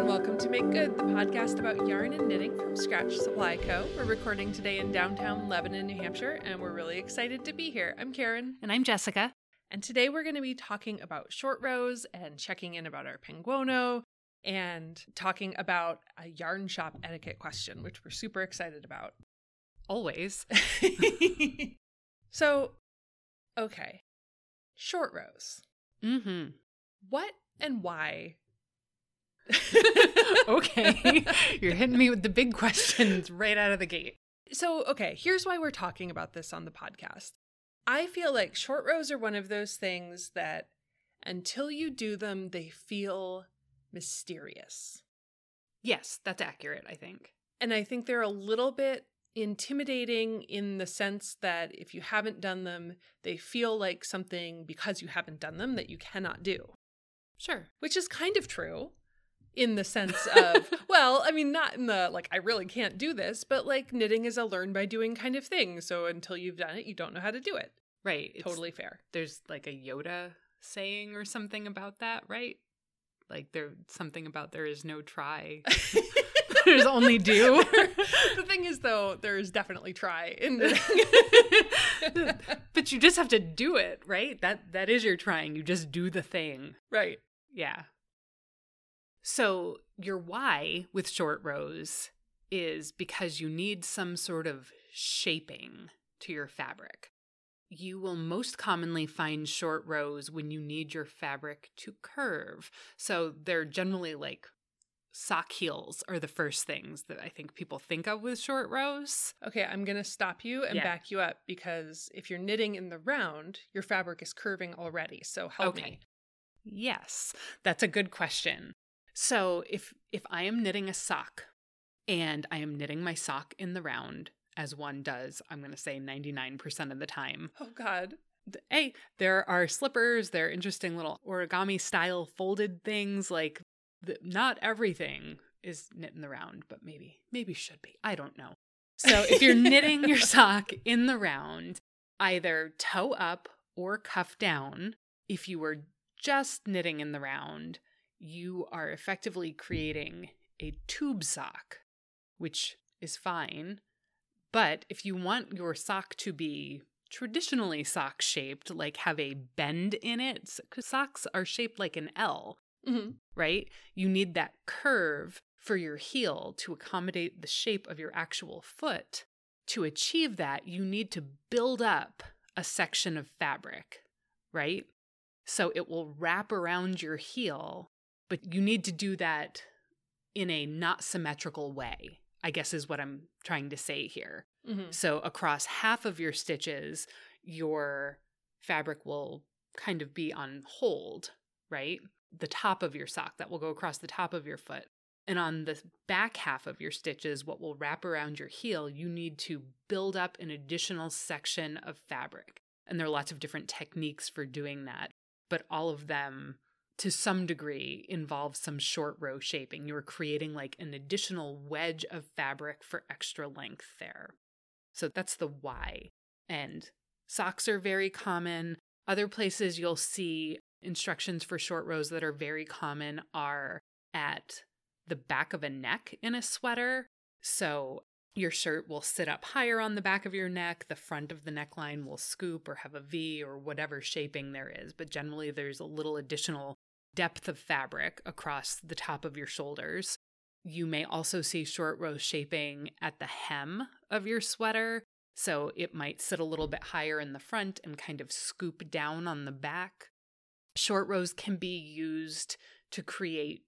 and welcome to Make Good, the podcast about yarn and knitting from Scratch Supply Co. We're recording today in downtown Lebanon, New Hampshire, and we're really excited to be here. I'm Karen. And I'm Jessica. And today we're going to be talking about short rows and checking in about our Penguono and talking about a yarn shop etiquette question, which we're super excited about. Always. So, okay. Short rows. Mm-hmm. What and why? Okay. You're hitting me with the big questions right out of the gate. So, okay, here's why we're talking about this on the podcast. I feel like short rows are one of those things that until you do them, they feel mysterious. Yes, that's accurate, I think. And I think they're a little bit intimidating in the sense that if you haven't done them, they feel like something, because you haven't done them, that you cannot do. Sure. Which is kind of true. In the sense of, well, I mean, not in the, like, I really can't do this, but like knitting is a learn by doing kind of thing. So until you've done it, you don't know how to do it. Right. Totally fair. There's like a Yoda saying or something about that, right? Like there's something about there is no try. There's only do. The thing is, though, there's definitely try in knitting. But you just have to do it, right? That is your trying. You just do the thing. Right. Yeah. So your why with short rows is because you need some sort of shaping to your fabric. You will most commonly find short rows when you need your fabric to curve. So they're generally like sock heels are the first things that I think people think of with short rows. Okay, I'm going to stop you and back you up, because if you're knitting in the round, your fabric is curving already. So help me. Yes, that's a good question. So if I am knitting a sock and I am knitting my sock in the round, as one does, I'm going to say 99% of the time. Oh, God. Hey, there are slippers. There are interesting little origami style folded things. Like not everything is knit in the round, but maybe should be. I don't know. So if you're knitting your sock in the round, either toe up or cuff down. If you were just knitting in the round, you are effectively creating a tube sock, which is fine. But if you want your sock to be traditionally sock shaped, like have a bend in it, because socks are shaped like an L, mm-hmm. right? You need that curve for your heel to accommodate the shape of your actual foot. To achieve that, you need to build up a section of fabric, right? So it will wrap around your heel. But you need to do that in a not symmetrical way, I guess is what I'm trying to say here. Mm-hmm. So across half of your stitches, your fabric will kind of be on hold, right? The top of your sock, that will go across the top of your foot. And on the back half of your stitches, what will wrap around your heel, you need to build up an additional section of fabric. And there are lots of different techniques for doing that, but all of them, to some degree, involves some short row shaping. You're creating like an additional wedge of fabric for extra length there. So that's the why. And socks are very common. Other places you'll see instructions for short rows that are very common are at the back of a neck in a sweater. So your shirt will sit up higher on the back of your neck. The front of the neckline will scoop or have a V or whatever shaping there is. But generally there's a little additional depth of fabric across the top of your shoulders. You may also see short row shaping at the hem of your sweater. So it might sit a little bit higher in the front and kind of scoop down on the back. Short rows can be used to create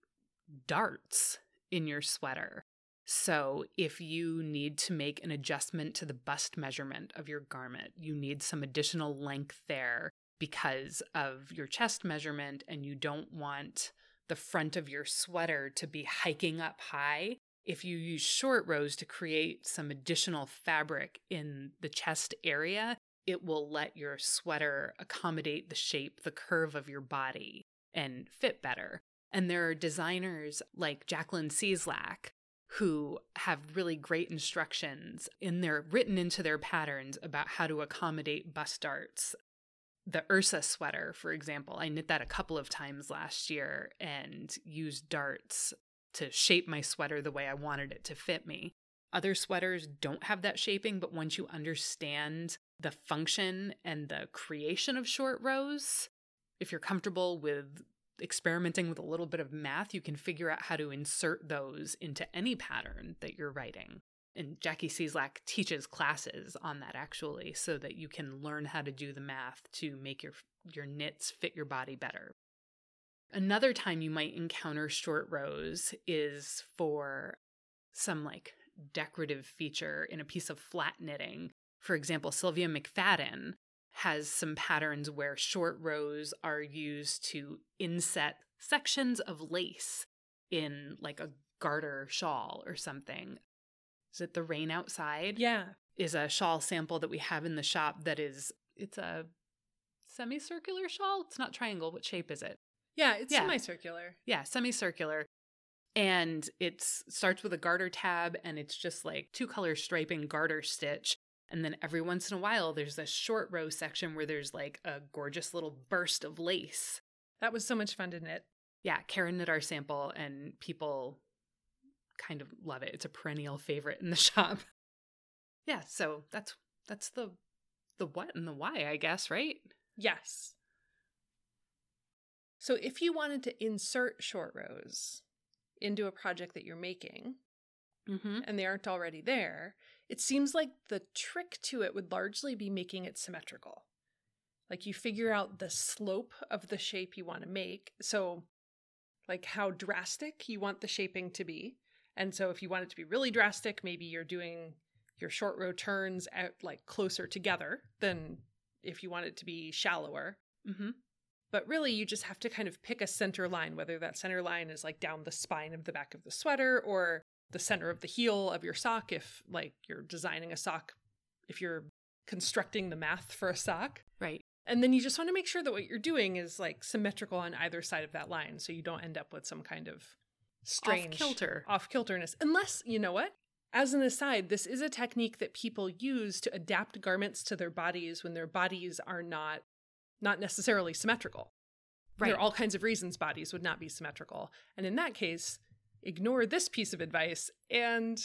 darts in your sweater. So if you need to make an adjustment to the bust measurement of your garment, you need some additional length there because of your chest measurement, and you don't want the front of your sweater to be hiking up high. If you use short rows to create some additional fabric in the chest area, it will let your sweater accommodate the shape, the curve of your body, and fit better. And there are designers like Jacqueline Cieslak who have really great instructions written into their patterns about how to accommodate bust darts. The Ursa sweater, for example, I knit that a couple of times last year and used darts to shape my sweater the way I wanted it to fit me. Other sweaters don't have that shaping, but once you understand the function and the creation of short rows, if you're comfortable with experimenting with a little bit of math, you can figure out how to insert those into any pattern that you're writing. And Jackie Cieslak teaches classes on that actually, so that you can learn how to do the math to make your knits fit your body better. Another time you might encounter short rows is for some like decorative feature in a piece of flat knitting. For example, Sylvia McFadden has some patterns where short rows are used to inset sections of lace in like a garter shawl or something. Is it The Rain Outside? Yeah. Is a shawl sample that we have in the shop that is, it's a semicircular shawl. It's not triangle. What shape is it? Yeah, it's semicircular. Yeah, semicircular. And it starts with a garter tab, and it's just like 2-color striping garter stitch. And then every once in a while, there's a short row section where there's like a gorgeous little burst of lace. That was so much fun to knit. Yeah, Karen knit our sample, and people kind of love it. It's a perennial favorite in the shop. Yeah, so that's the what and the why, I guess, right? Yes. So if you wanted to insert short rows into a project that you're making, mm-hmm. and they aren't already there, it seems like the trick to it would largely be making it symmetrical. Like you figure out the slope of the shape you want to make. So like how drastic you want the shaping to be. And so if you want it to be really drastic, maybe you're doing your short row turns out like closer together than if you want it to be shallower. Mm-hmm. But really, you just have to kind of pick a center line, whether that center line is like down the spine of the back of the sweater or the center of the heel of your sock, if like you're designing a sock, if you're constructing the math for a sock. Right. And then you just want to make sure that what you're doing is like symmetrical on either side of that line, so you don't end up with some kind of strange off-kilterness. Unless, you know what? As an aside, this is a technique that people use to adapt garments to their bodies when their bodies are not necessarily symmetrical. Right. There are all kinds of reasons bodies would not be symmetrical. And in that case, ignore this piece of advice and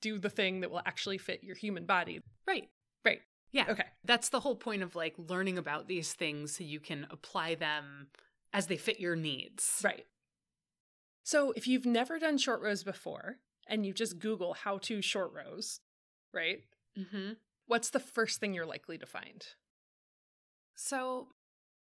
do the thing that will actually fit your human body. Right. Right. Yeah. Okay. That's the whole point of like learning about these things so you can apply them as they fit your needs. Right. So if you've never done short rows before and you just Google how to short rows, right? Mm-hmm. What's the first thing you're likely to find? So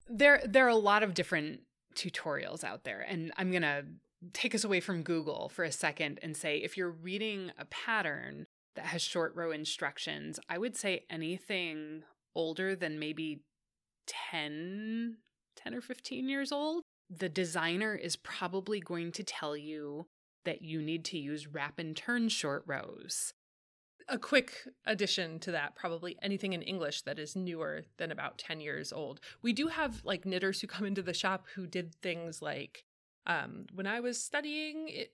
there are a lot of different tutorials out there, and I'm going to take us away from Google for a second and say if you're reading a pattern that has short row instructions, I would say anything older than maybe 10 or 15 years old, the designer is probably going to tell you that you need to use wrap and turn short rows. A quick addition to that, probably anything in English that is newer than about 10 years old. We do have like knitters who come into the shop who did things like, when I was studying it,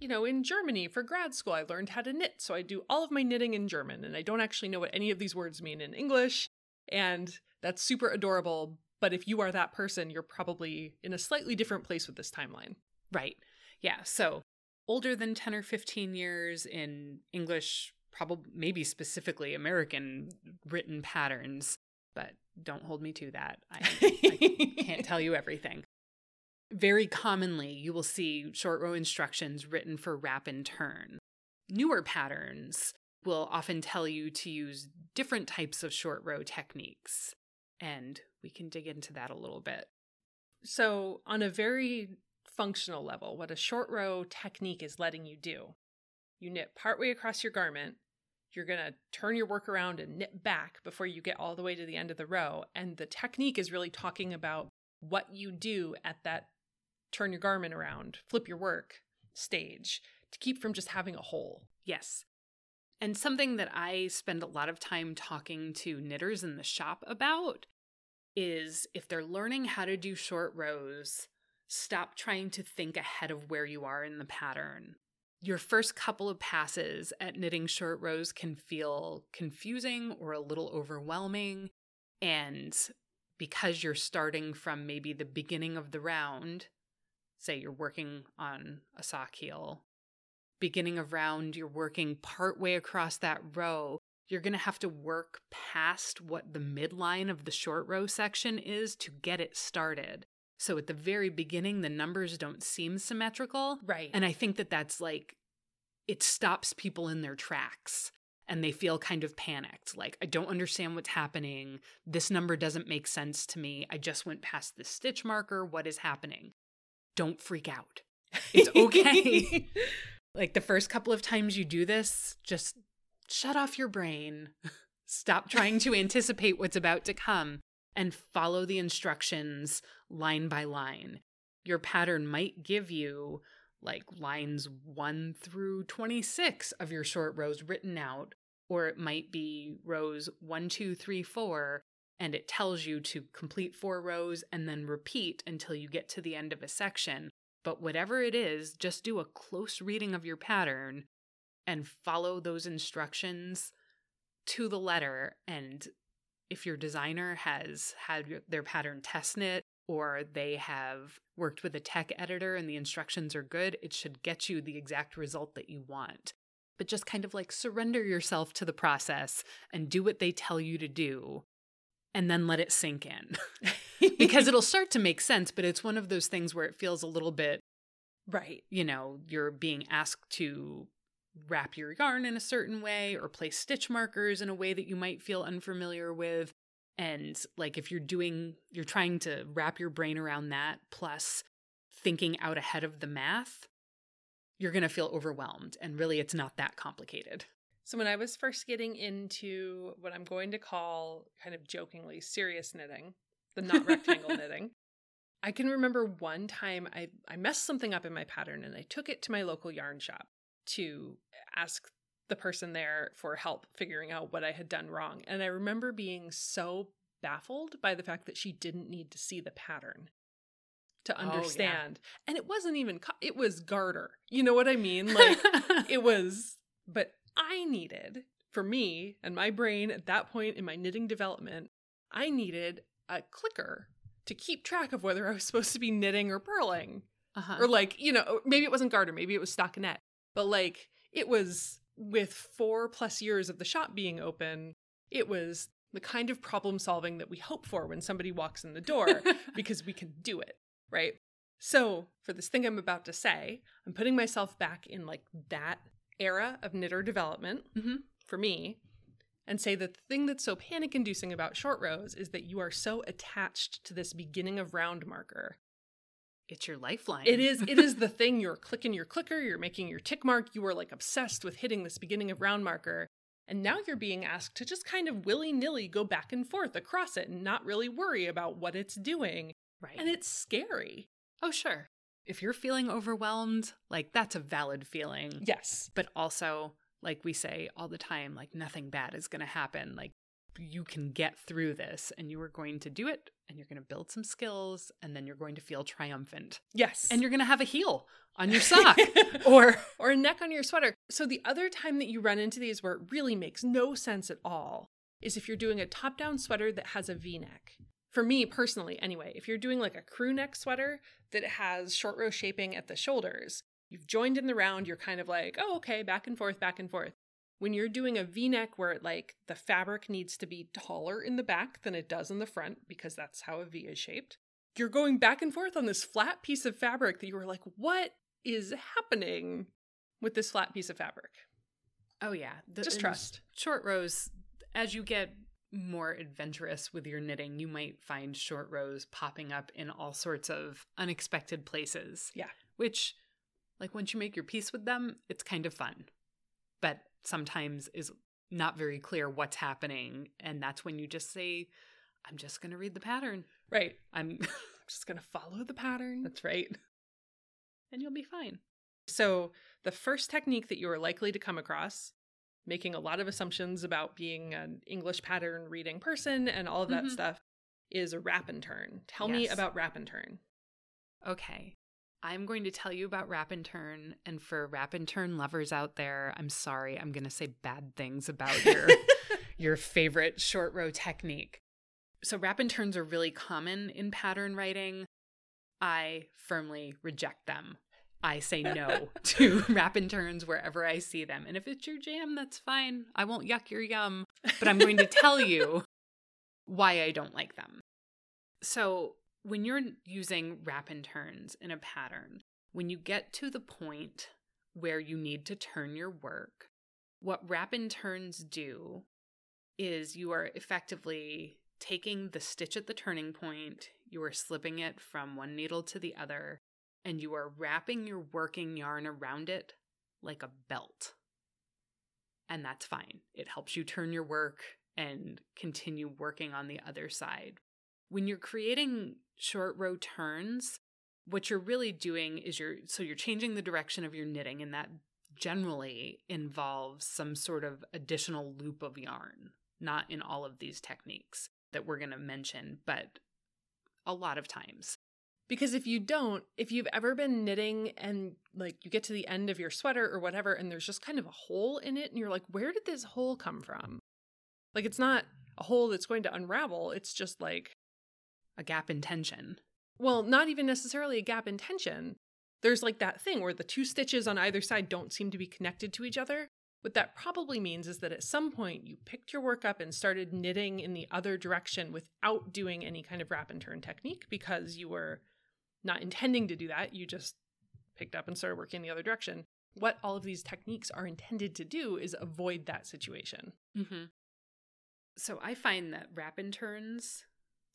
you know, in Germany for grad school, I learned how to knit. So I do all of my knitting in German, and I don't actually know what any of these words mean in English. And that's super adorable. But if you are that person, you're probably in a slightly different place with this timeline. Right. Yeah. So older than 10 or 15 years in English, probably maybe specifically American written patterns, but don't hold me to that. I can't tell you everything. Very commonly, you will see short row instructions written for wrap and turn. Newer patterns will often tell you to use different types of short row techniques, and we can dig into that a little bit. So on a very functional level, what a short row technique is letting you do, you knit partway across your garment, you're going to turn your work around and knit back before you get all the way to the end of the row. And the technique is really talking about what you do at that turn your garment around, flip your work stage to keep from just having a hole. Yes. And something that I spend a lot of time talking to knitters in the shop about is if they're learning how to do short rows, stop trying to think ahead of where you are in the pattern. Your first couple of passes at knitting short rows can feel confusing or a little overwhelming. And because you're starting from maybe the beginning of the round, say you're working on a sock heel, beginning a round, you're working partway across that row, you're going to have to work past what the midline of the short row section is to get it started. So at the very beginning, the numbers don't seem symmetrical. Right. And I think that that's like, it stops people in their tracks and they feel kind of panicked. Like, I don't understand what's happening. This number doesn't make sense to me. I just went past the stitch marker. What is happening? Don't freak out. It's okay. Like the first couple of times you do this, just shut off your brain. Stop trying to anticipate what's about to come and follow the instructions line by line. Your pattern might give you like lines 1 through 26 of your short rows written out, or it might be rows 1, 2, 3, 4, and it tells you to complete 4 rows and then repeat until you get to the end of a section. But whatever it is, just do a close reading of your pattern and follow those instructions to the letter. And if your designer has had their pattern test knit, or they have worked with a tech editor and the instructions are good, it should get you the exact result that you want. But just kind of like surrender yourself to the process and do what they tell you to do, and then let it sink in. Because it'll start to make sense, but it's one of those things where it feels a little bit, right, you know, you're being asked to wrap your yarn in a certain way or place stitch markers in a way that you might feel unfamiliar with. And like if you're trying to wrap your brain around that, plus thinking out ahead of the math, you're going to feel overwhelmed. And really, it's not that complicated. So when I was first getting into what I'm going to call kind of jokingly serious knitting, the not rectangle knitting, I can remember one time I messed something up in my pattern and I took it to my local yarn shop to ask the person there for help figuring out what I had done wrong. And I remember being so baffled by the fact that she didn't need to see the pattern to understand. Oh, yeah. And it wasn't even, it was garter. You know what I mean? Like it was, but I needed, for me and my brain at that point in my knitting development, I needed a clicker to keep track of whether I was supposed to be knitting or purling. Uh-huh. Or like, you know, maybe it wasn't garter, maybe it was stockinette. But like, it was, with 4+ years of the shop being open, it was the kind of problem solving that we hope for when somebody walks in the door because we can do it, right? So for this thing I'm about to say, I'm putting myself back in like that era of knitter development for me, and say that the thing that's so panic-inducing about short rows is that you are so attached to this beginning of round marker. It's your lifeline. It is the thing. You're clicking your clicker. You're making your tick mark. You are like obsessed with hitting this beginning of round marker. And now you're being asked to just kind of willy-nilly go back and forth across it and not really worry about what it's doing. Right. And it's scary. Oh, sure. If you're feeling overwhelmed, like that's a valid feeling. Yes. But also, like we say all the time, like nothing bad is going to happen. Like you can get through this and you are going to do it. And you're going to build some skills, and then you're going to feel triumphant. Yes. And you're going to have a heel on your sock or a neck on your sweater. So the other time that you run into these where it really makes no sense at all is if you're doing a top-down sweater that has a V-neck. For me personally, anyway, if you're doing like a crew neck sweater that has short row shaping at the shoulders, you've joined in the round, you're kind of like, oh, okay, back and forth, back and forth. When you're doing a V-neck where it, like the fabric needs to be taller in the back than it does in the front because that's how a V is shaped, you're going back and forth on this flat piece of fabric that you were like, what is happening with this flat piece of fabric? Oh, yeah. Just trust. Short rows, as you get more adventurous with your knitting, you might find short rows popping up in all sorts of unexpected places. Yeah. Which, like, once you make your peace with them, it's kind of fun. But sometimes is not very clear what's happening. And that's when you just say, I'm just going to read the pattern. Right. I'm just going to follow the pattern. That's right. And you'll be fine. So the first technique that you are likely to come across, making a lot of assumptions about being an English pattern reading person and all of that stuff, is a wrap and turn. Tell me about wrap and turn. Okay. I'm going to tell you about wrap and turn, and for wrap and turn lovers out there, I'm sorry, I'm going to say bad things about your your favorite short row technique. So wrap and turns are really common in pattern writing. I firmly reject them. I say no to wrap and turns wherever I see them. And if it's your jam, that's fine. I won't yuck your yum, but I'm going to tell you why I don't like them. So when you're using wrap and turns in a pattern, when you get to the point where you need to turn your work, what wrap and turns do is you are effectively taking the stitch at the turning point, you are slipping it from one needle to the other, and you are wrapping your working yarn around it like a belt. And that's fine. It helps you turn your work and continue working on the other side. When you're creating short row turns, what you're really doing is you're changing the direction of your knitting, and that generally involves some sort of additional loop of yarn. Not in all of these techniques that we're going to mention, but a lot of times. Because if you've ever been knitting and like you get to the end of your sweater or whatever, and there's just kind of a hole in it and you're like, where did this hole come from? Like, it's not a hole that's going to unravel. It's just like a gap in tension. Well, not even necessarily a gap in tension. There's like that thing where the two stitches on either side don't seem to be connected to each other. What that probably means is that at some point you picked your work up and started knitting in the other direction without doing any kind of wrap and turn technique, because you were not intending to do that. You just picked up and started working in the other direction. What all of these techniques are intended to do is avoid that situation. Mm-hmm. So I find that wrap and turns,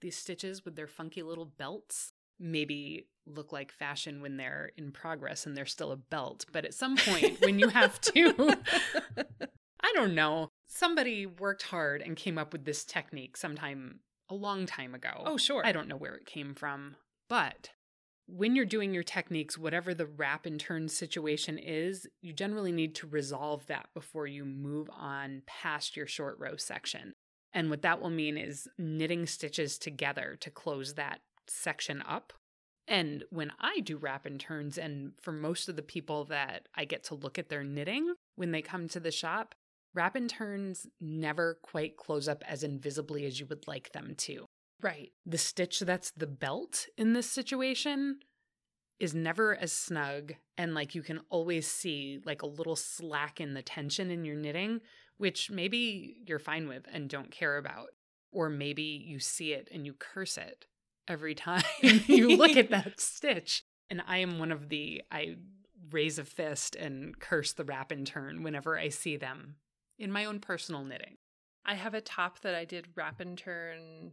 these stitches with their funky little belts, maybe look like fashion when they're in progress and they're still a belt. But at some point when you have to, I don't know, somebody worked hard and came up with this technique sometime a long time ago. Oh, sure. I don't know where it came from. But when you're doing your techniques, whatever the wrap and turn situation is, you generally need to resolve that before you move on past your short row section. And what that will mean is knitting stitches together to close that section up. And when I do wrap and turns, and for most of the people that I get to look at their knitting when they come to the shop, wrap and turns never quite close up as invisibly as you would like them to. Right. The stitch that's the belt in this situation is never as snug, and like you can always see like a little slack in the tension in your knitting, which maybe you're fine with and don't care about, or maybe you see it and you curse it every time you look at that stitch. And I raise a fist and curse the wrap and turn whenever I see them in my own personal knitting. I have a top that I did wrap and turn.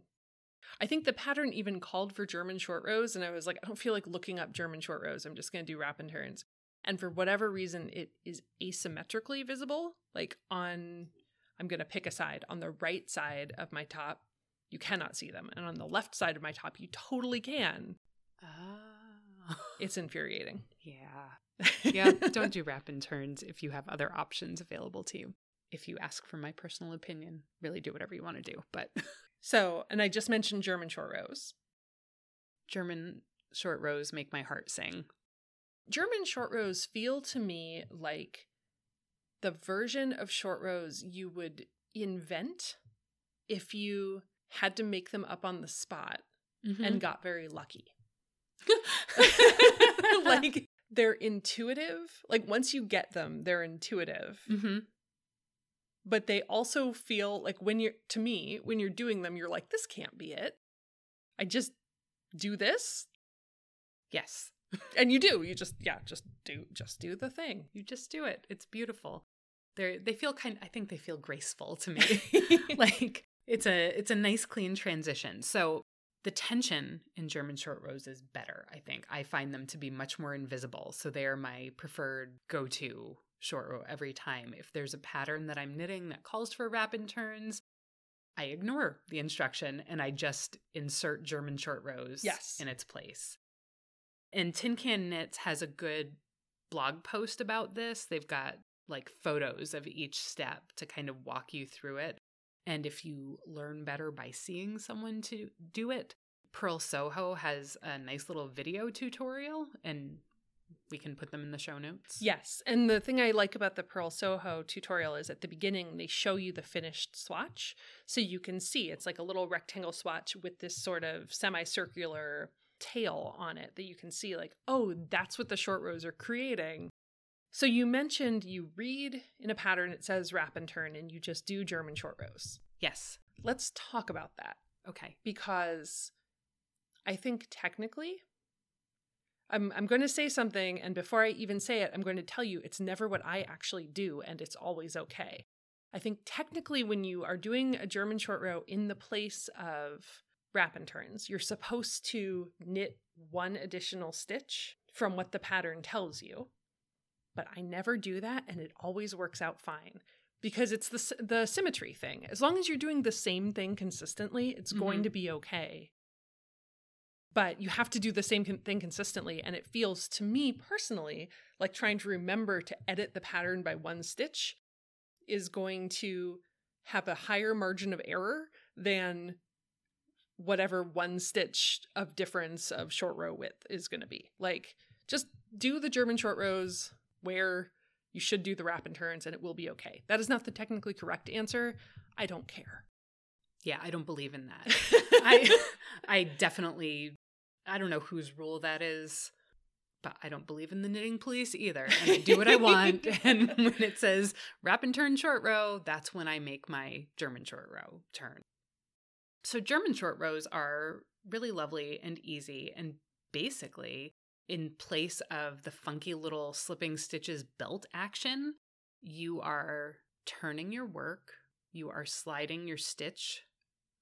I think the pattern even called for German short rows. And I was like, I don't feel like looking up German short rows. I'm just going to do wrap and turns. And for whatever reason, it is asymmetrically visible. Like I'm going to pick a side. On the right side of my top, you cannot see them. And on the left side of my top, you totally can. Oh. It's infuriating. Yeah. Yeah. Don't do wrap and turns if you have other options available to you. If you ask for my personal opinion, really do whatever you want to do. But so, and I just mentioned German short rows. German short rows make my heart sing. German short rows feel to me like the version of short rows you would invent if you had to make them up on the spot, mm-hmm. and got very lucky. Like, they're intuitive. Like, once you get them, they're intuitive. Mm-hmm. But they also feel like when you're doing them, you're like, this can't be it. I just do this. Yes. And you do. You just do the thing. You just do it. It's beautiful. I think they feel graceful to me. Like, it's a nice, clean transition. So the tension in German short rows is better, I think. I find them to be much more invisible. So they are my preferred go-to short row every time. If there's a pattern that I'm knitting that calls for wrap and turns, I ignore the instruction and I just insert German short rows, yes, in its place. And TinCanKnits has a good blog post about this. They've got like photos of each step to kind of walk you through it. And if you learn better by seeing someone to do it, Purl Soho has a nice little video tutorial, and we can put them in the show notes. Yes. And the thing I like about the Purl Soho tutorial is at the beginning, they show you the finished swatch. So you can see it's like a little rectangle swatch with this sort of semicircular tail on it that you can see like, oh, that's what the short rows are creating. So you mentioned you read in a pattern, it says wrap and turn, and you just do German short rows. Yes. Let's talk about that. Okay. Because I think technically, I'm going to say something, and before I even say it, I'm going to tell you it's never what I actually do, and it's always okay. I think technically when you are doing a German short row in the place of wrap and turns, you're supposed to knit one additional stitch from what the pattern tells you. But I never do that, and it always works out fine. Because it's the symmetry thing. As long as you're doing the same thing consistently, it's going to be okay. But you have to do the same thing consistently. And it feels to me personally like trying to remember to edit the pattern by one stitch is going to have a higher margin of error than whatever one stitch of difference of short row width is going to be. Like, just do the German short rows where you should do the wrap and turns and it will be okay. That is not the technically correct answer. I don't care. Yeah, I don't believe in that. I definitely, I don't know whose rule that is, but I don't believe in the knitting police either. And I do what I want. And when it says wrap and turn short row, that's when I make my German short row turn. So German short rows are really lovely and easy and basically in place of the funky little slipping stitches belt action, you are turning your work. You are sliding your stitch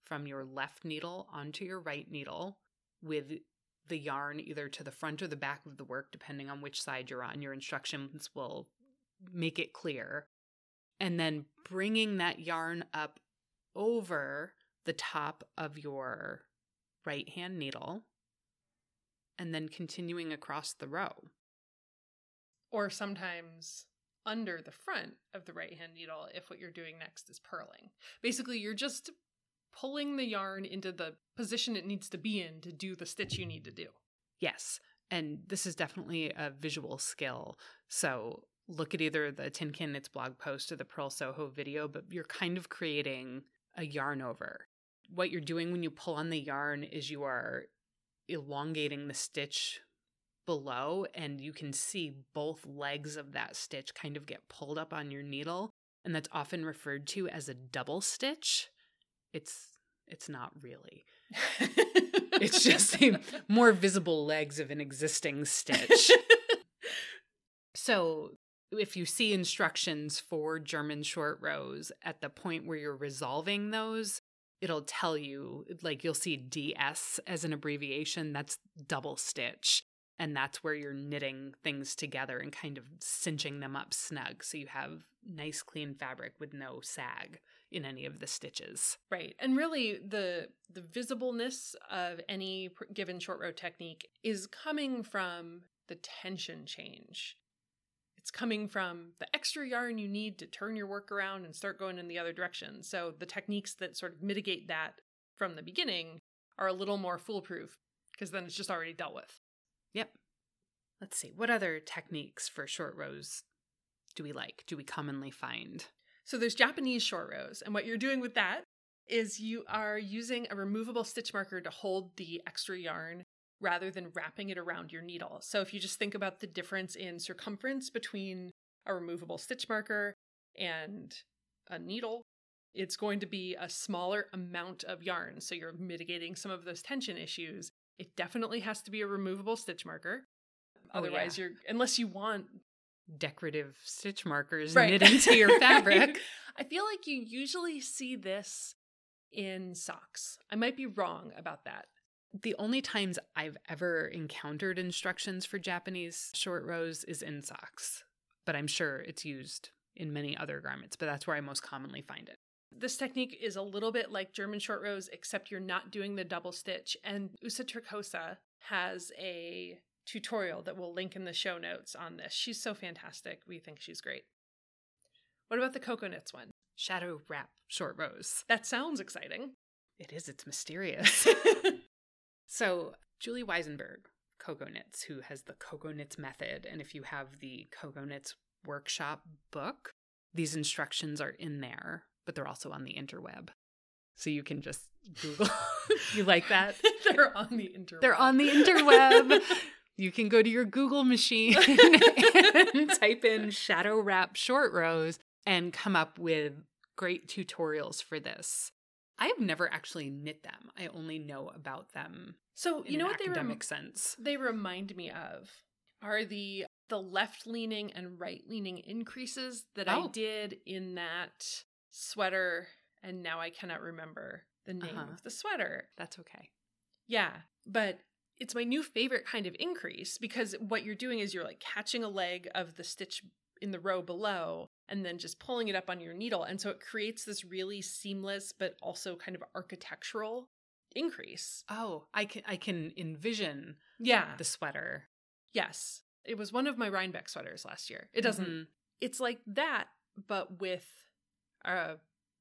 from your left needle onto your right needle with the yarn either to the front or the back of the work, depending on which side you're on. Your instructions will make it clear. And then bringing that yarn up over the top of your right hand needle and then continuing across the row. Or sometimes under the front of the right hand needle if what you're doing next is purling. Basically, you're just pulling the yarn into the position it needs to be in to do the stitch you need to do. Yes, and this is definitely a visual skill. So look at either the TinCanKnits blog post or the Purl Soho video, but you're kind of creating a yarn over. What you're doing when you pull on the yarn is you are elongating the stitch below, and you can see both legs of that stitch kind of get pulled up on your needle, and that's often referred to as a double stitch. It's not really. It's just the more visible legs of an existing stitch. So if you see instructions for German short rows, at the point where you're resolving those, it'll tell you, like you'll see DS as an abbreviation, that's double stitch. And that's where you're knitting things together and kind of cinching them up snug. So you have nice clean fabric with no sag in any of the stitches. Right. And really the visibleness of any given short row technique is coming from the tension change. It's coming from the extra yarn you need to turn your work around and start going in the other direction. So the techniques that sort of mitigate that from the beginning are a little more foolproof because then it's just already dealt with. Yep. Let's see. What other techniques for short rows do we like? Do we commonly find? So there's Japanese short rows. And what you're doing with that is you are using a removable stitch marker to hold the extra yarn rather than wrapping it around your needle. So if you just think about the difference in circumference between a removable stitch marker and a needle, it's going to be a smaller amount of yarn. So you're mitigating some of those tension issues. It definitely has to be a removable stitch marker. Otherwise, yeah. Unless you want decorative stitch markers knit into your fabric. Right. I feel like you usually see this in socks. I might be wrong about that. The only times I've ever encountered instructions for Japanese short rows is in socks, but I'm sure it's used in many other garments, but that's where I most commonly find it. This technique is a little bit like German short rows, except you're not doing the double stitch. And Åsa Tricosa has a tutorial that we'll link in the show notes on this. She's so fantastic. We think she's great. What about the Coco Knits one? Shadow wrap short rows. That sounds exciting. It is. It's mysterious. So Julie Weisenberg, Coco Knits, who has the Coco Knits method. And if you have the Coco Knits Workshop book, these instructions are in there, but they're also on the interweb. So you can just Google. You like that? They're on the interweb. They're on the interweb. You can go to your Google machine and type in shadow wrap short rows and come up with great tutorials for this. I have never actually knit them. I only know about them. So you know what they remind me of are the left-leaning and right-leaning increases that I did in that sweater, and now I cannot remember the name of the sweater. That's okay. Yeah, but it's my new favorite kind of increase because what you're doing is you're like catching a leg of the stitch in the row below and then just pulling it up on your needle. And so it creates this really seamless but also kind of architectural increase. Oh, I can envision the sweater. Yes. It was one of my Rhinebeck sweaters last year. It doesn't... Mm-hmm. It's like that, but with a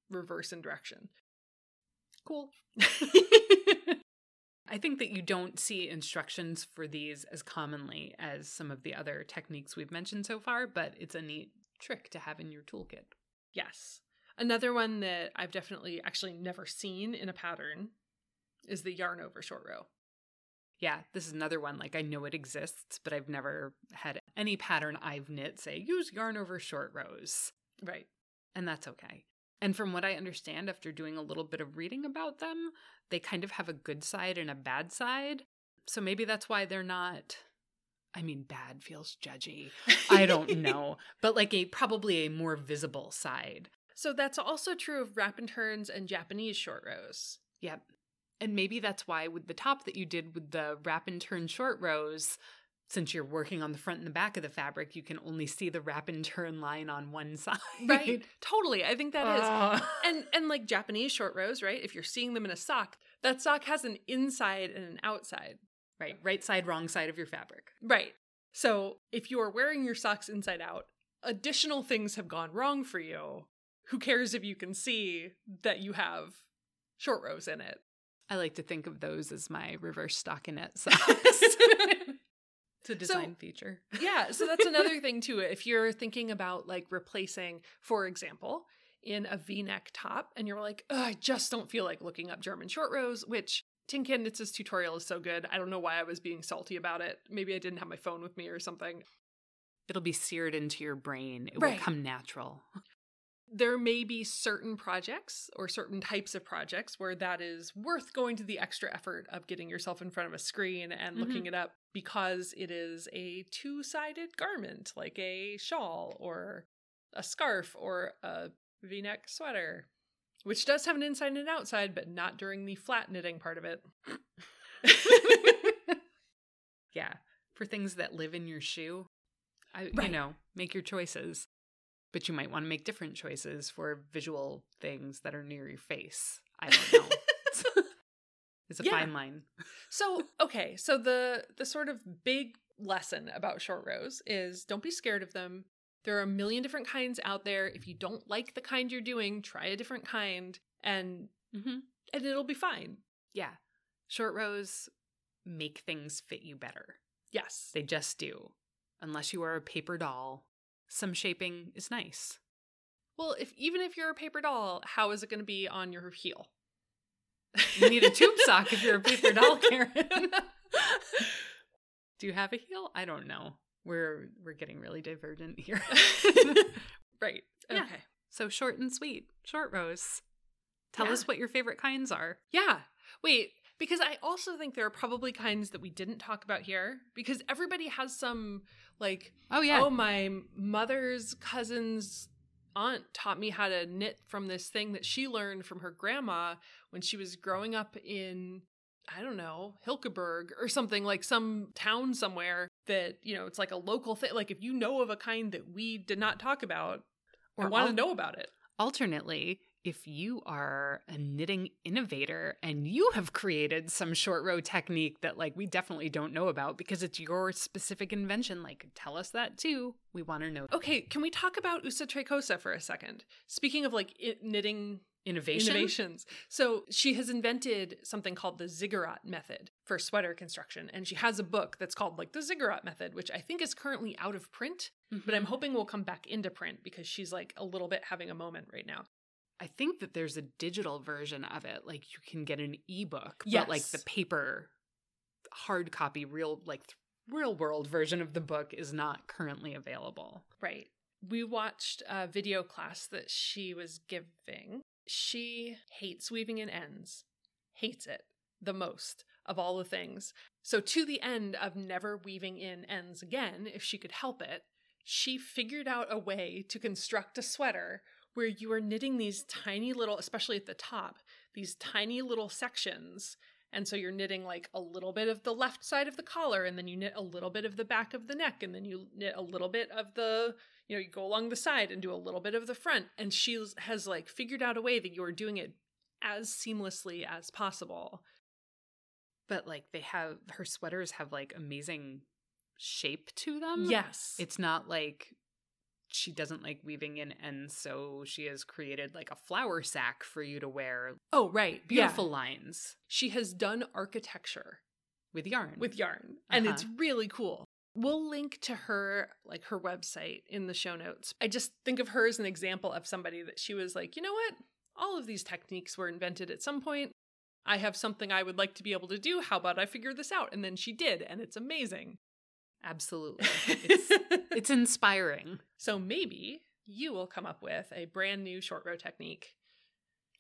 reverse in direction. Cool. I think that you don't see instructions for these as commonly as some of the other techniques we've mentioned so far, but it's a neat trick to have in your toolkit. Yes. Another one that I've definitely actually never seen in a pattern is the yarn over short row. Yeah, this is another one. Like, I know it exists, but I've never had any pattern I've knit say, use yarn over short rows. Right. And that's okay. And from what I understand, after doing a little bit of reading about them, they kind of have a good side and a bad side. So maybe that's why they're not... I mean, bad feels judgy. I don't know. But like probably a more visible side. So that's also true of wrap and turns and Japanese short rows. Yep. And maybe that's why with the top that you did with the wrap and turn short rows, since you're working on the front and the back of the fabric, you can only see the wrap and turn line on one side. Right. Totally. I think that is. And like Japanese short rows, right? If you're seeing them in a sock, that sock has an inside and an outside. Right. Right side, wrong side of your fabric. Right. So if you are wearing your socks inside out, additional things have gone wrong for you. Who cares if you can see that you have short rows in it? I like to think of those as my reverse stockinette socks. It's a design feature. Yeah. So that's another thing too. If you're thinking about like replacing, for example, in a V-neck top and you're like, oh, I just don't feel like looking up German short rows, which TinCanKnits' tutorial is so good. I don't know why I was being salty about it. Maybe I didn't have my phone with me or something. It'll be seared into your brain. It will come natural. There may be certain projects or certain types of projects where that is worth going to the extra effort of getting yourself in front of a screen and looking it up because it is a two-sided garment, like a shawl or a scarf or a V-neck sweater, which does have an inside and outside, but not during the flat knitting part of it. Yeah. For things that live in your shoe, you know, make your choices. But you might want to make different choices for visual things that are near your face. I don't know. It's a fine line. So, okay. So the sort of big lesson about short rows is don't be scared of them. There are a million different kinds out there. If you don't like the kind you're doing, try a different kind and it'll be fine. Yeah. Short rows make things fit you better. Yes. They just do. Unless you are a paper doll. Some shaping is nice. Well, even if you're a paper doll, how is it going to be on your heel? You need a tube sock if you're a paper doll, Karen. Do you have a heel? I don't know. We're getting really divergent here. Right. Okay. Yeah. So short and sweet. Short rows. Tell us what your favorite kinds are. Yeah. Wait, because I also think there are probably kinds that we didn't talk about here because everybody has some like, my mother's cousin's aunt taught me how to knit from this thing that she learned from her grandma when she was growing up in, I don't know, Hylkeburg or something, like some town somewhere that, you know, it's like a local thing. Like if you know of a kind that we did not talk about or want to know about it. Alternately, if you are a knitting innovator and you have created some short row technique that like we definitely don't know about because it's your specific invention, like tell us that too. We want to know. Okay, can we talk about Åsa Tricosa for a second? Speaking of like knitting innovations. So she has invented something called the ziggurat method for sweater construction. And she has a book that's called like the ziggurat method, which I think is currently out of print, but I'm hoping will come back into print because she's like a little bit having a moment right now. I think that there's a digital version of it. Like you can get an ebook, yes. But like the paper, hard copy, real world version of the book is not currently available. Right. We watched a video class that she was giving. She hates weaving in ends, hates it the most of all the things. So to the end of never weaving in ends again, if she could help it, she figured out a way to construct a sweater where you are knitting these tiny little, especially at the top, these tiny little sections. And so you're knitting like a little bit of the left side of the collar, and then you knit a little bit of the back of the neck, and then you knit a little bit of the, you know, you go along the side and do a little bit of the front. And she has like figured out a way that you are doing it as seamlessly as possible. But like her sweaters have like amazing shape to them. Yes. It's not like she doesn't like weaving in ends, so she has created like a flour sack for you to wear. Oh, right. Beautiful lines. She has done architecture. With yarn. With yarn. Uh-huh. And it's really cool. We'll link to her, like her website in the show notes. I just think of her as an example of somebody that she was like, you know what? All of these techniques were invented at some point. I have something I would like to be able to do. How about I figure this out? And then she did, and it's amazing. Absolutely. It's inspiring. So maybe you will come up with a brand new short row technique.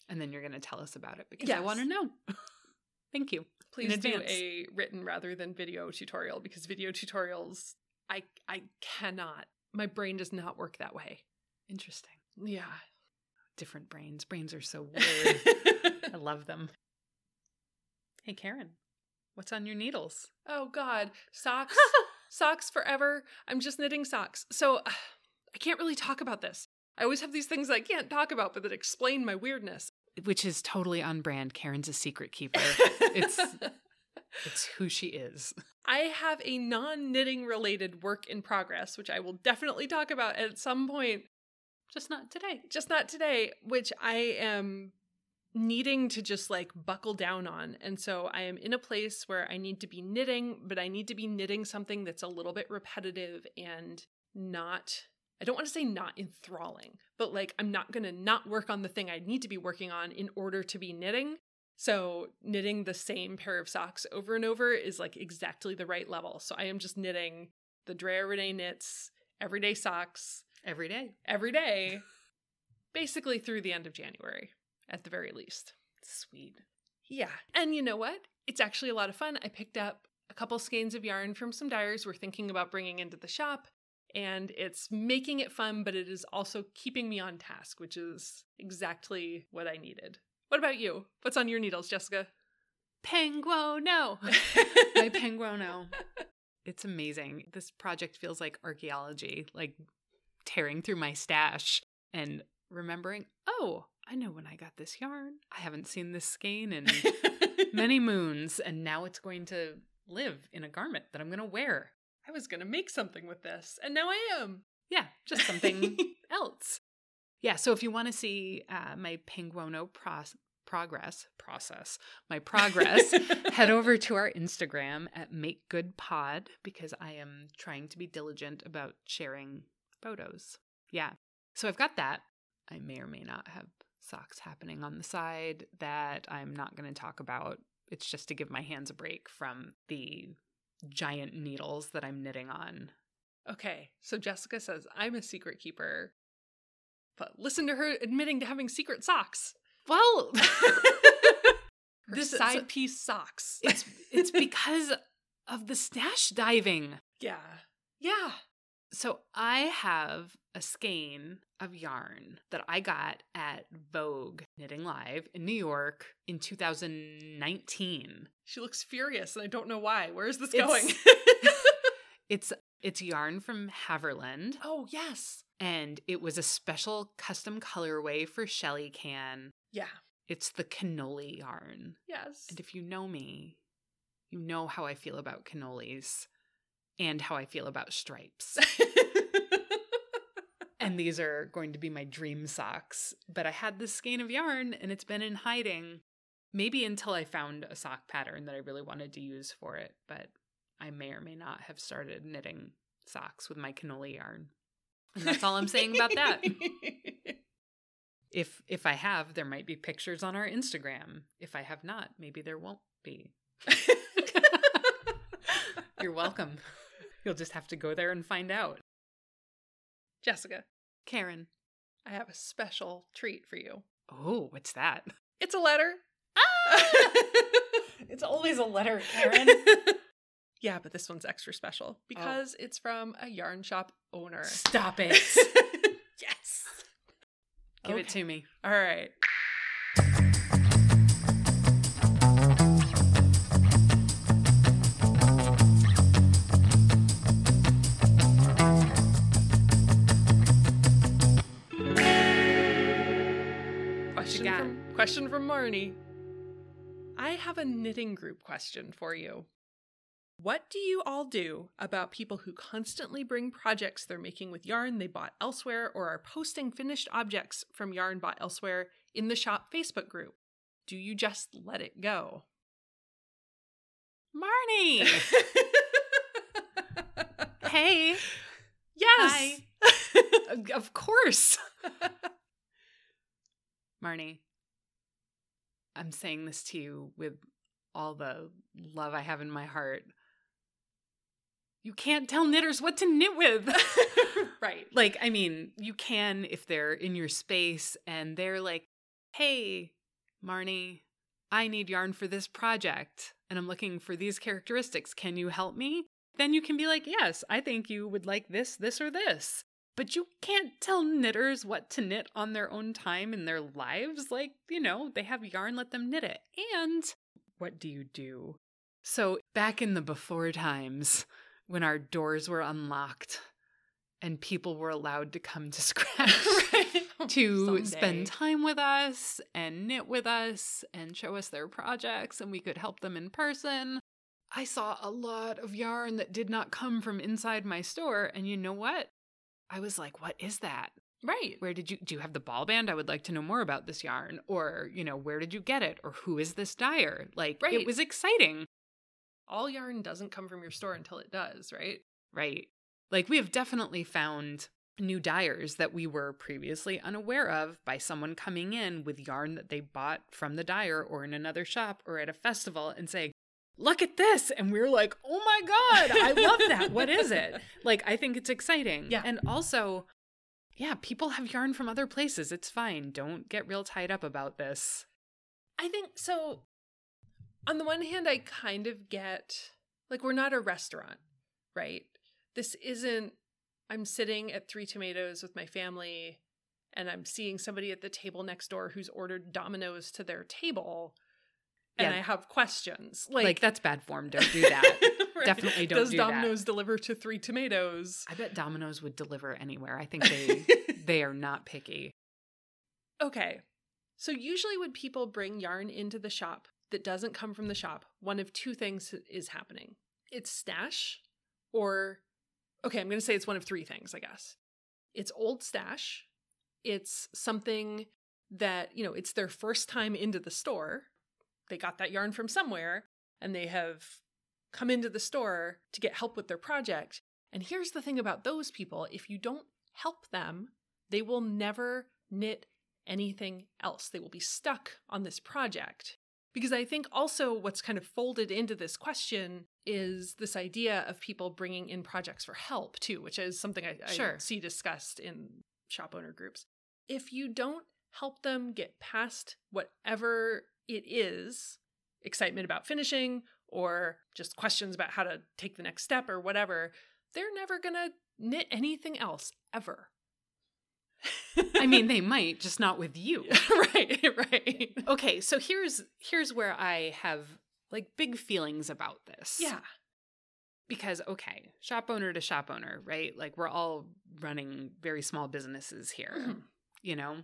And then you're going to tell us about it because I want to know. Thank you. Please do a written rather than video tutorial, because video tutorials, I cannot. My brain does not work that way. Interesting. Yeah. Different brains. Brains are so weird. I love them. Hey, Karen, what's on your needles? Oh, God. Socks. Socks forever. I'm just knitting socks. So I can't really talk about this. I always have these things I can't talk about, but that explain my weirdness. Which is totally on brand. Karen's a secret keeper. It's who she is. I have a non-knitting related work in progress, which I will definitely talk about at some point. Just not today. Just not today, which I am needing to just like buckle down on. And so I am in a place where I need to be knitting, but I need to be knitting something that's a little bit repetitive and not, I don't want to say not enthralling, but like I'm not going to not work on the thing I need to be working on in order to be knitting. So knitting the same pair of socks over and over is like exactly the right level. So I am just knitting the Drea Renee Knits everyday socks. Every day. Basically through the end of January. At the very least. Sweet. Yeah. And you know what? It's actually a lot of fun. I picked up a couple skeins of yarn from some dyers we're thinking about bringing into the shop. And it's making it fun, but it is also keeping me on task, which is exactly what I needed. What about you? What's on your needles, Jessica? Penguono. My Penguono. It's amazing. This project feels like archaeology, like tearing through my stash and remembering, oh, I know when I got this yarn. I haven't seen this skein in many moons, and now it's going to live in a garment that I'm going to wear. I was going to make something with this, and now I am. Yeah, just something else. Yeah, so if you want to see my Penguono progress, head over to our Instagram at MakeGoodPod, because I am trying to be diligent about sharing photos. Yeah, so I've got that. I may or may not have socks happening on the side that I'm not going to talk about. It's just to give my hands a break from the giant needles that I'm knitting on. Okay, so Jessica says I'm a secret keeper, but listen to her admitting to having secret socks. Well, this side piece socks. It's because of the stash diving. Yeah. So I have a skein of yarn that I got at Vogue Knitting Live in New York in 2019. She looks furious, and I don't know why. Where is this going? It's yarn from Haverland. Oh, yes. And it was a special custom colorway for Shelly Can. Yeah. It's the cannoli yarn. Yes. And if you know me, you know how I feel about cannolis. And how I feel about stripes. And these are going to be my dream socks. But I had this skein of yarn, and it's been in hiding, maybe until I found a sock pattern that I really wanted to use for it. But I may or may not have started knitting socks with my cannoli yarn. And that's all I'm saying about that. If I have, there might be pictures on our Instagram. If I have not, maybe there won't be. You're welcome. You'll just have to go there and find out. Jessica. Karen. I have a special treat for you. Oh, what's that? It's a letter. Ah! It's always a letter, Karen. Yeah, but this one's extra special because it's from a yarn shop owner. Stop it. Yes. Give it to me. All right. Question from Marnie. I have a knitting group question for you. What do you all do about people who constantly bring projects they're making with yarn they bought elsewhere or are posting finished objects from yarn bought elsewhere in the shop Facebook group? Do you just let it go? Marnie! Hey! Yes! Hi. Of course! Marnie, I'm saying this to you with all the love I have in my heart. You can't tell knitters what to knit with. Right. Like, I mean, you can if they're in your space and they're like, hey, Marnie, I need yarn for this project and I'm looking for these characteristics. Can you help me? Then you can be like, yes, I think you would like this, this, or this. But you can't tell knitters what to knit on their own time in their lives. Like, you know, they have yarn, let them knit it. And what do you do? So back in the before times, when our doors were unlocked and people were allowed to come to Scratch to someday spend time with us and knit with us and show us their projects and we could help them in person, I saw a lot of yarn that did not come from inside my store. And you know what? I was like, what is that? Right. Where did you, do you have the ball band? I would like to know more about this yarn. Or, you know, where did you get it? Or who is this dyer? Like, right. It was exciting. All yarn doesn't come from your store until it does, right? Right. Like, we have definitely found new dyers that we were previously unaware of by someone coming in with yarn that they bought from the dyer or in another shop or at a festival and saying, look at this. And we were like, oh my God, I love that. What is it? Like, I think it's exciting. Yeah. And also, yeah, people have yarn from other places. It's fine. Don't get real tied up about this. I think so. On the one hand, I kind of get, like, we're not a restaurant, right? This isn't, I'm sitting at Three Tomatoes with my family and I'm seeing somebody at the table next door who's ordered Domino's to their table. Yeah. And I have questions. Like, that's bad form. Don't do that. Right. Definitely don't do that. Does Domino's deliver to Three Tomatoes? I bet Domino's would deliver anywhere. I think they are not picky. Okay. So usually when people bring yarn into the shop that doesn't come from the shop, one of two things is happening. It's stash or, okay, I'm going to say it's one of three things, I guess. It's old stash. It's something that, you know, it's their first time into the store. They got that yarn from somewhere and they have come into the store to get help with their project. And here's the thing about those people. If you don't help them, they will never knit anything else. They will be stuck on this project. Because I think also what's kind of folded into this question is this idea of people bringing in projects for help too, which is something I see discussed in shop owner groups. If you don't help them get past whatever it is, excitement about finishing or just questions about how to take the next step or whatever, they're never going to knit anything else ever. I mean, they might, just not with you. Right. Okay, so here's where I have, like, big feelings about this. Yeah. Because, okay, shop owner to shop owner, right? Like, we're all running very small businesses here, mm-hmm. you know?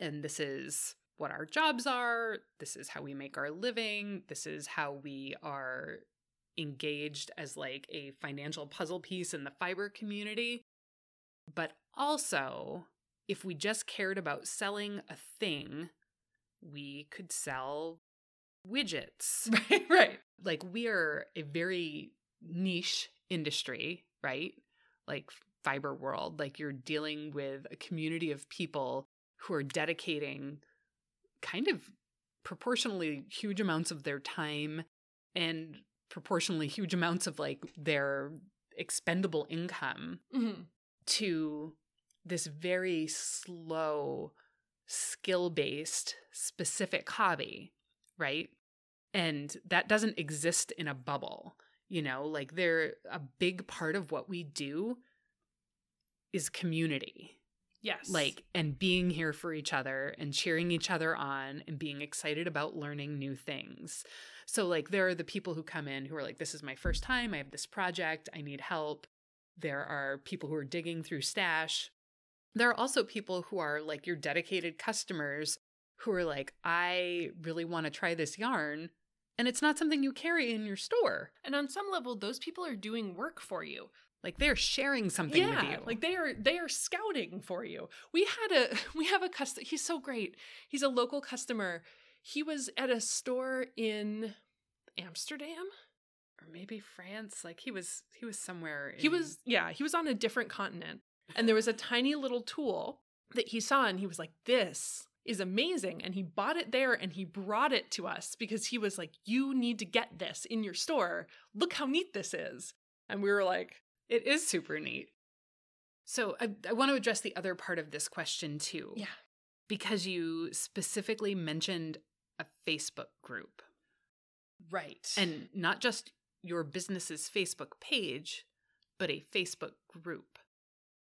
And this is what our jobs are, this is how we make our living, this is how we are engaged as, like, a financial puzzle piece in the fiber community. But also, if we just cared about selling a thing, we could sell widgets. Right. Like, we are a very niche industry, right? Like, fiber world, like, you're dealing with a community of people who are dedicating kind of proportionally huge amounts of their time and proportionally huge amounts of like their expendable income mm-hmm. to this very slow, skill-based, specific hobby, right? And that doesn't exist in a bubble, you know? Like, they're a big part of what we do is community. Yes. Like, and being here for each other and cheering each other on and being excited about learning new things. So, like, there are the people who come in who are like, this is my first time. I have this project. I need help. There are people who are digging through stash. There are also people who are like your dedicated customers who are like, I really want to try this yarn. And it's not something you carry in your store. And on some level, those people are doing work for you. Like, they're sharing something with you. Like, they are scouting for you. We have a customer. He's so great. He's a local customer. He was at a store in Amsterdam or maybe France. Like, he was somewhere. He was on a different continent. And there was a tiny little tool that he saw and he was like, this is amazing. And he bought it there and he brought it to us because he was like, you need to get this in your store. Look how neat this is. And we were like, it is super neat. So I want to address the other part of this question too. Yeah. Because you specifically mentioned a Facebook group. Right. And not just your business's Facebook page, but a Facebook group.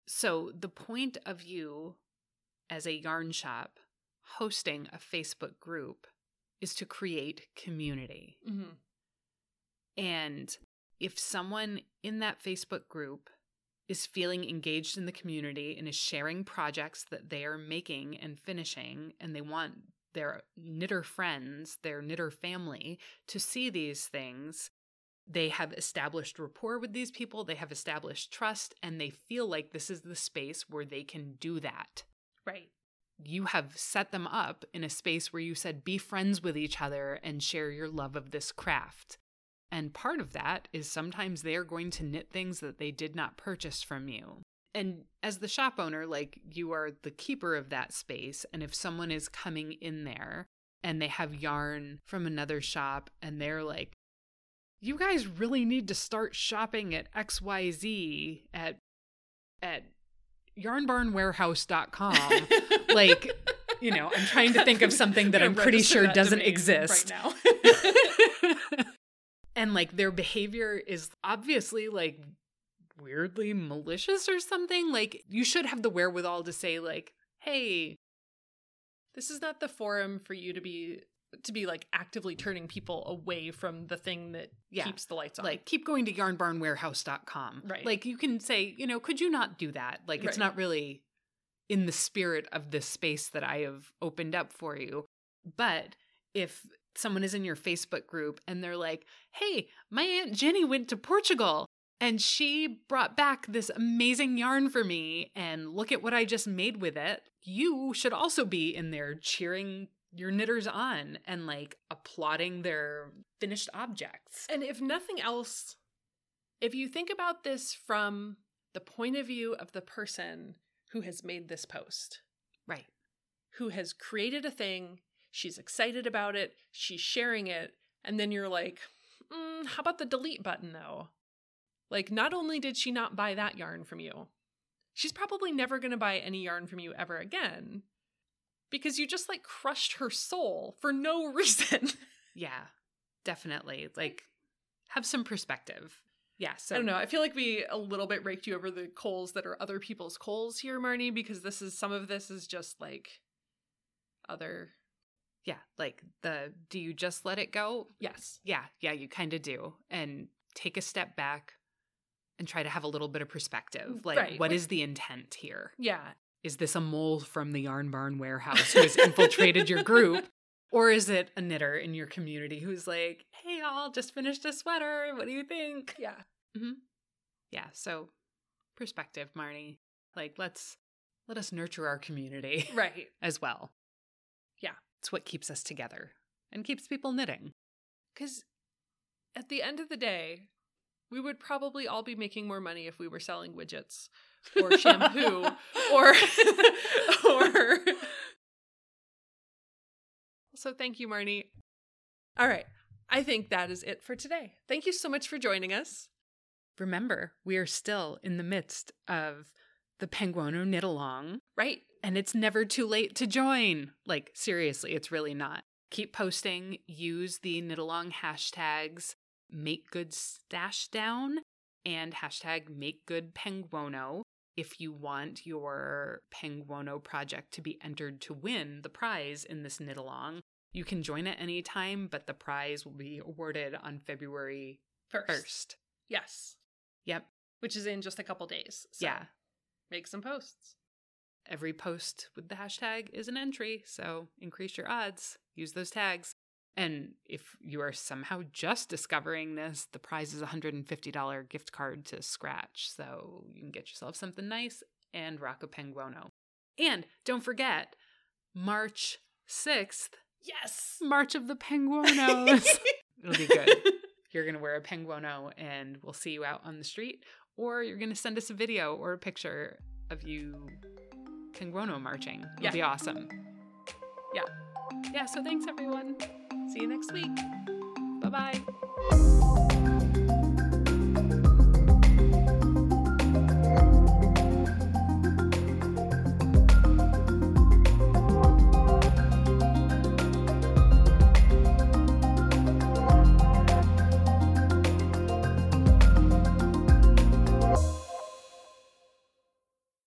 So the point of you as a yarn shop hosting a Facebook group is to create community. Mm-hmm. And if someone in that Facebook group is feeling engaged in the community and is sharing projects that they are making and finishing, and they want their knitter friends, their knitter family to see these things, they have established rapport with these people, they have established trust, and they feel like this is the space where they can do that. Right. You have set them up in a space where you said, be friends with each other and share your love of this craft. And part of that is sometimes they're going to knit things that they did not purchase from you. And as the shop owner, like, you are the keeper of that space. And if someone is coming in there and they have yarn from another shop and they're like, you guys really need to start shopping at XYZ at yarnbarnwarehouse.com. Like, you know, I'm trying to think of something that I'm pretty sure doesn't exist right now. And like, their behavior is obviously like weirdly malicious or something. Like, you should have the wherewithal to say like, hey, this is not the forum for you to be like actively turning people away from the thing that keeps the lights on. Like, keep going to yarnbarnwarehouse.com. Right. Like, you can say, you know, could you not do that? Like, It's not really in the spirit of this space that I have opened up for you. But if someone is in your Facebook group and they're like, hey, my Aunt Jenny went to Portugal and she brought back this amazing yarn for me and look at what I just made with it. You should also be in there cheering your knitters on and like applauding their finished objects. And if nothing else, if you think about this from the point of view of the person who has made this post, right? Who has created a thing, she's excited about it, she's sharing it, and then you're like, how about the delete button though? Like, not only did she not buy that yarn from you, she's probably never going to buy any yarn from you ever again. Because you just, like, crushed her soul for no reason. Yeah, definitely. Like, have some perspective. Yeah, so. I don't know. I feel like we a little bit raked you over the coals that are other people's coals here, Marnie, because some of this is just, like, other. Yeah, like, do you just let it go? Yes. Yeah, you kind of do. And take a step back and try to have a little bit of perspective. Like, what is the intent here? Yeah. Is this a mole from the Yarn Barn Warehouse who has infiltrated your group? Or is it a knitter in your community who's like, hey, y'all, just finished a sweater. What do you think? Yeah. Mm-hmm. Yeah. So perspective, Marnie. Like, let us nurture our community. Right. As well. Yeah. It's what keeps us together and keeps people knitting. Because at the end of the day, we would probably all be making more money if we were selling widgets or shampoo or. So thank you, Marnie. All right. I think that is it for today. Thank you so much for joining us. Remember, we are still in the midst of the Penguono Knit Along. Right. And it's never too late to join. Like, seriously, it's really not. Keep posting. Use the knit along hashtags MakeGoodStashDown and hashtag MakeGoodPenguono if you want your Penguono project to be entered to win the prize in this knit along. You can join at any time, but the prize will be awarded on February 1st. Yes. Yep. Which is in just a couple days. So yeah. Make some posts. Every post with the hashtag is an entry, so increase your odds. Use those tags. And if you are somehow just discovering this, the prize is a $150 gift card to Scratch. So you can get yourself something nice and rock a Penguono. And don't forget, March 6th. Yes! March of the Penguonos. It'll be good. You're going to wear a Penguono and we'll see you out on the street. Or you're going to send us a video or a picture of you Penguono marching. It'll be awesome. Yeah. Yeah, so thanks everyone. See you next week. Bye-bye.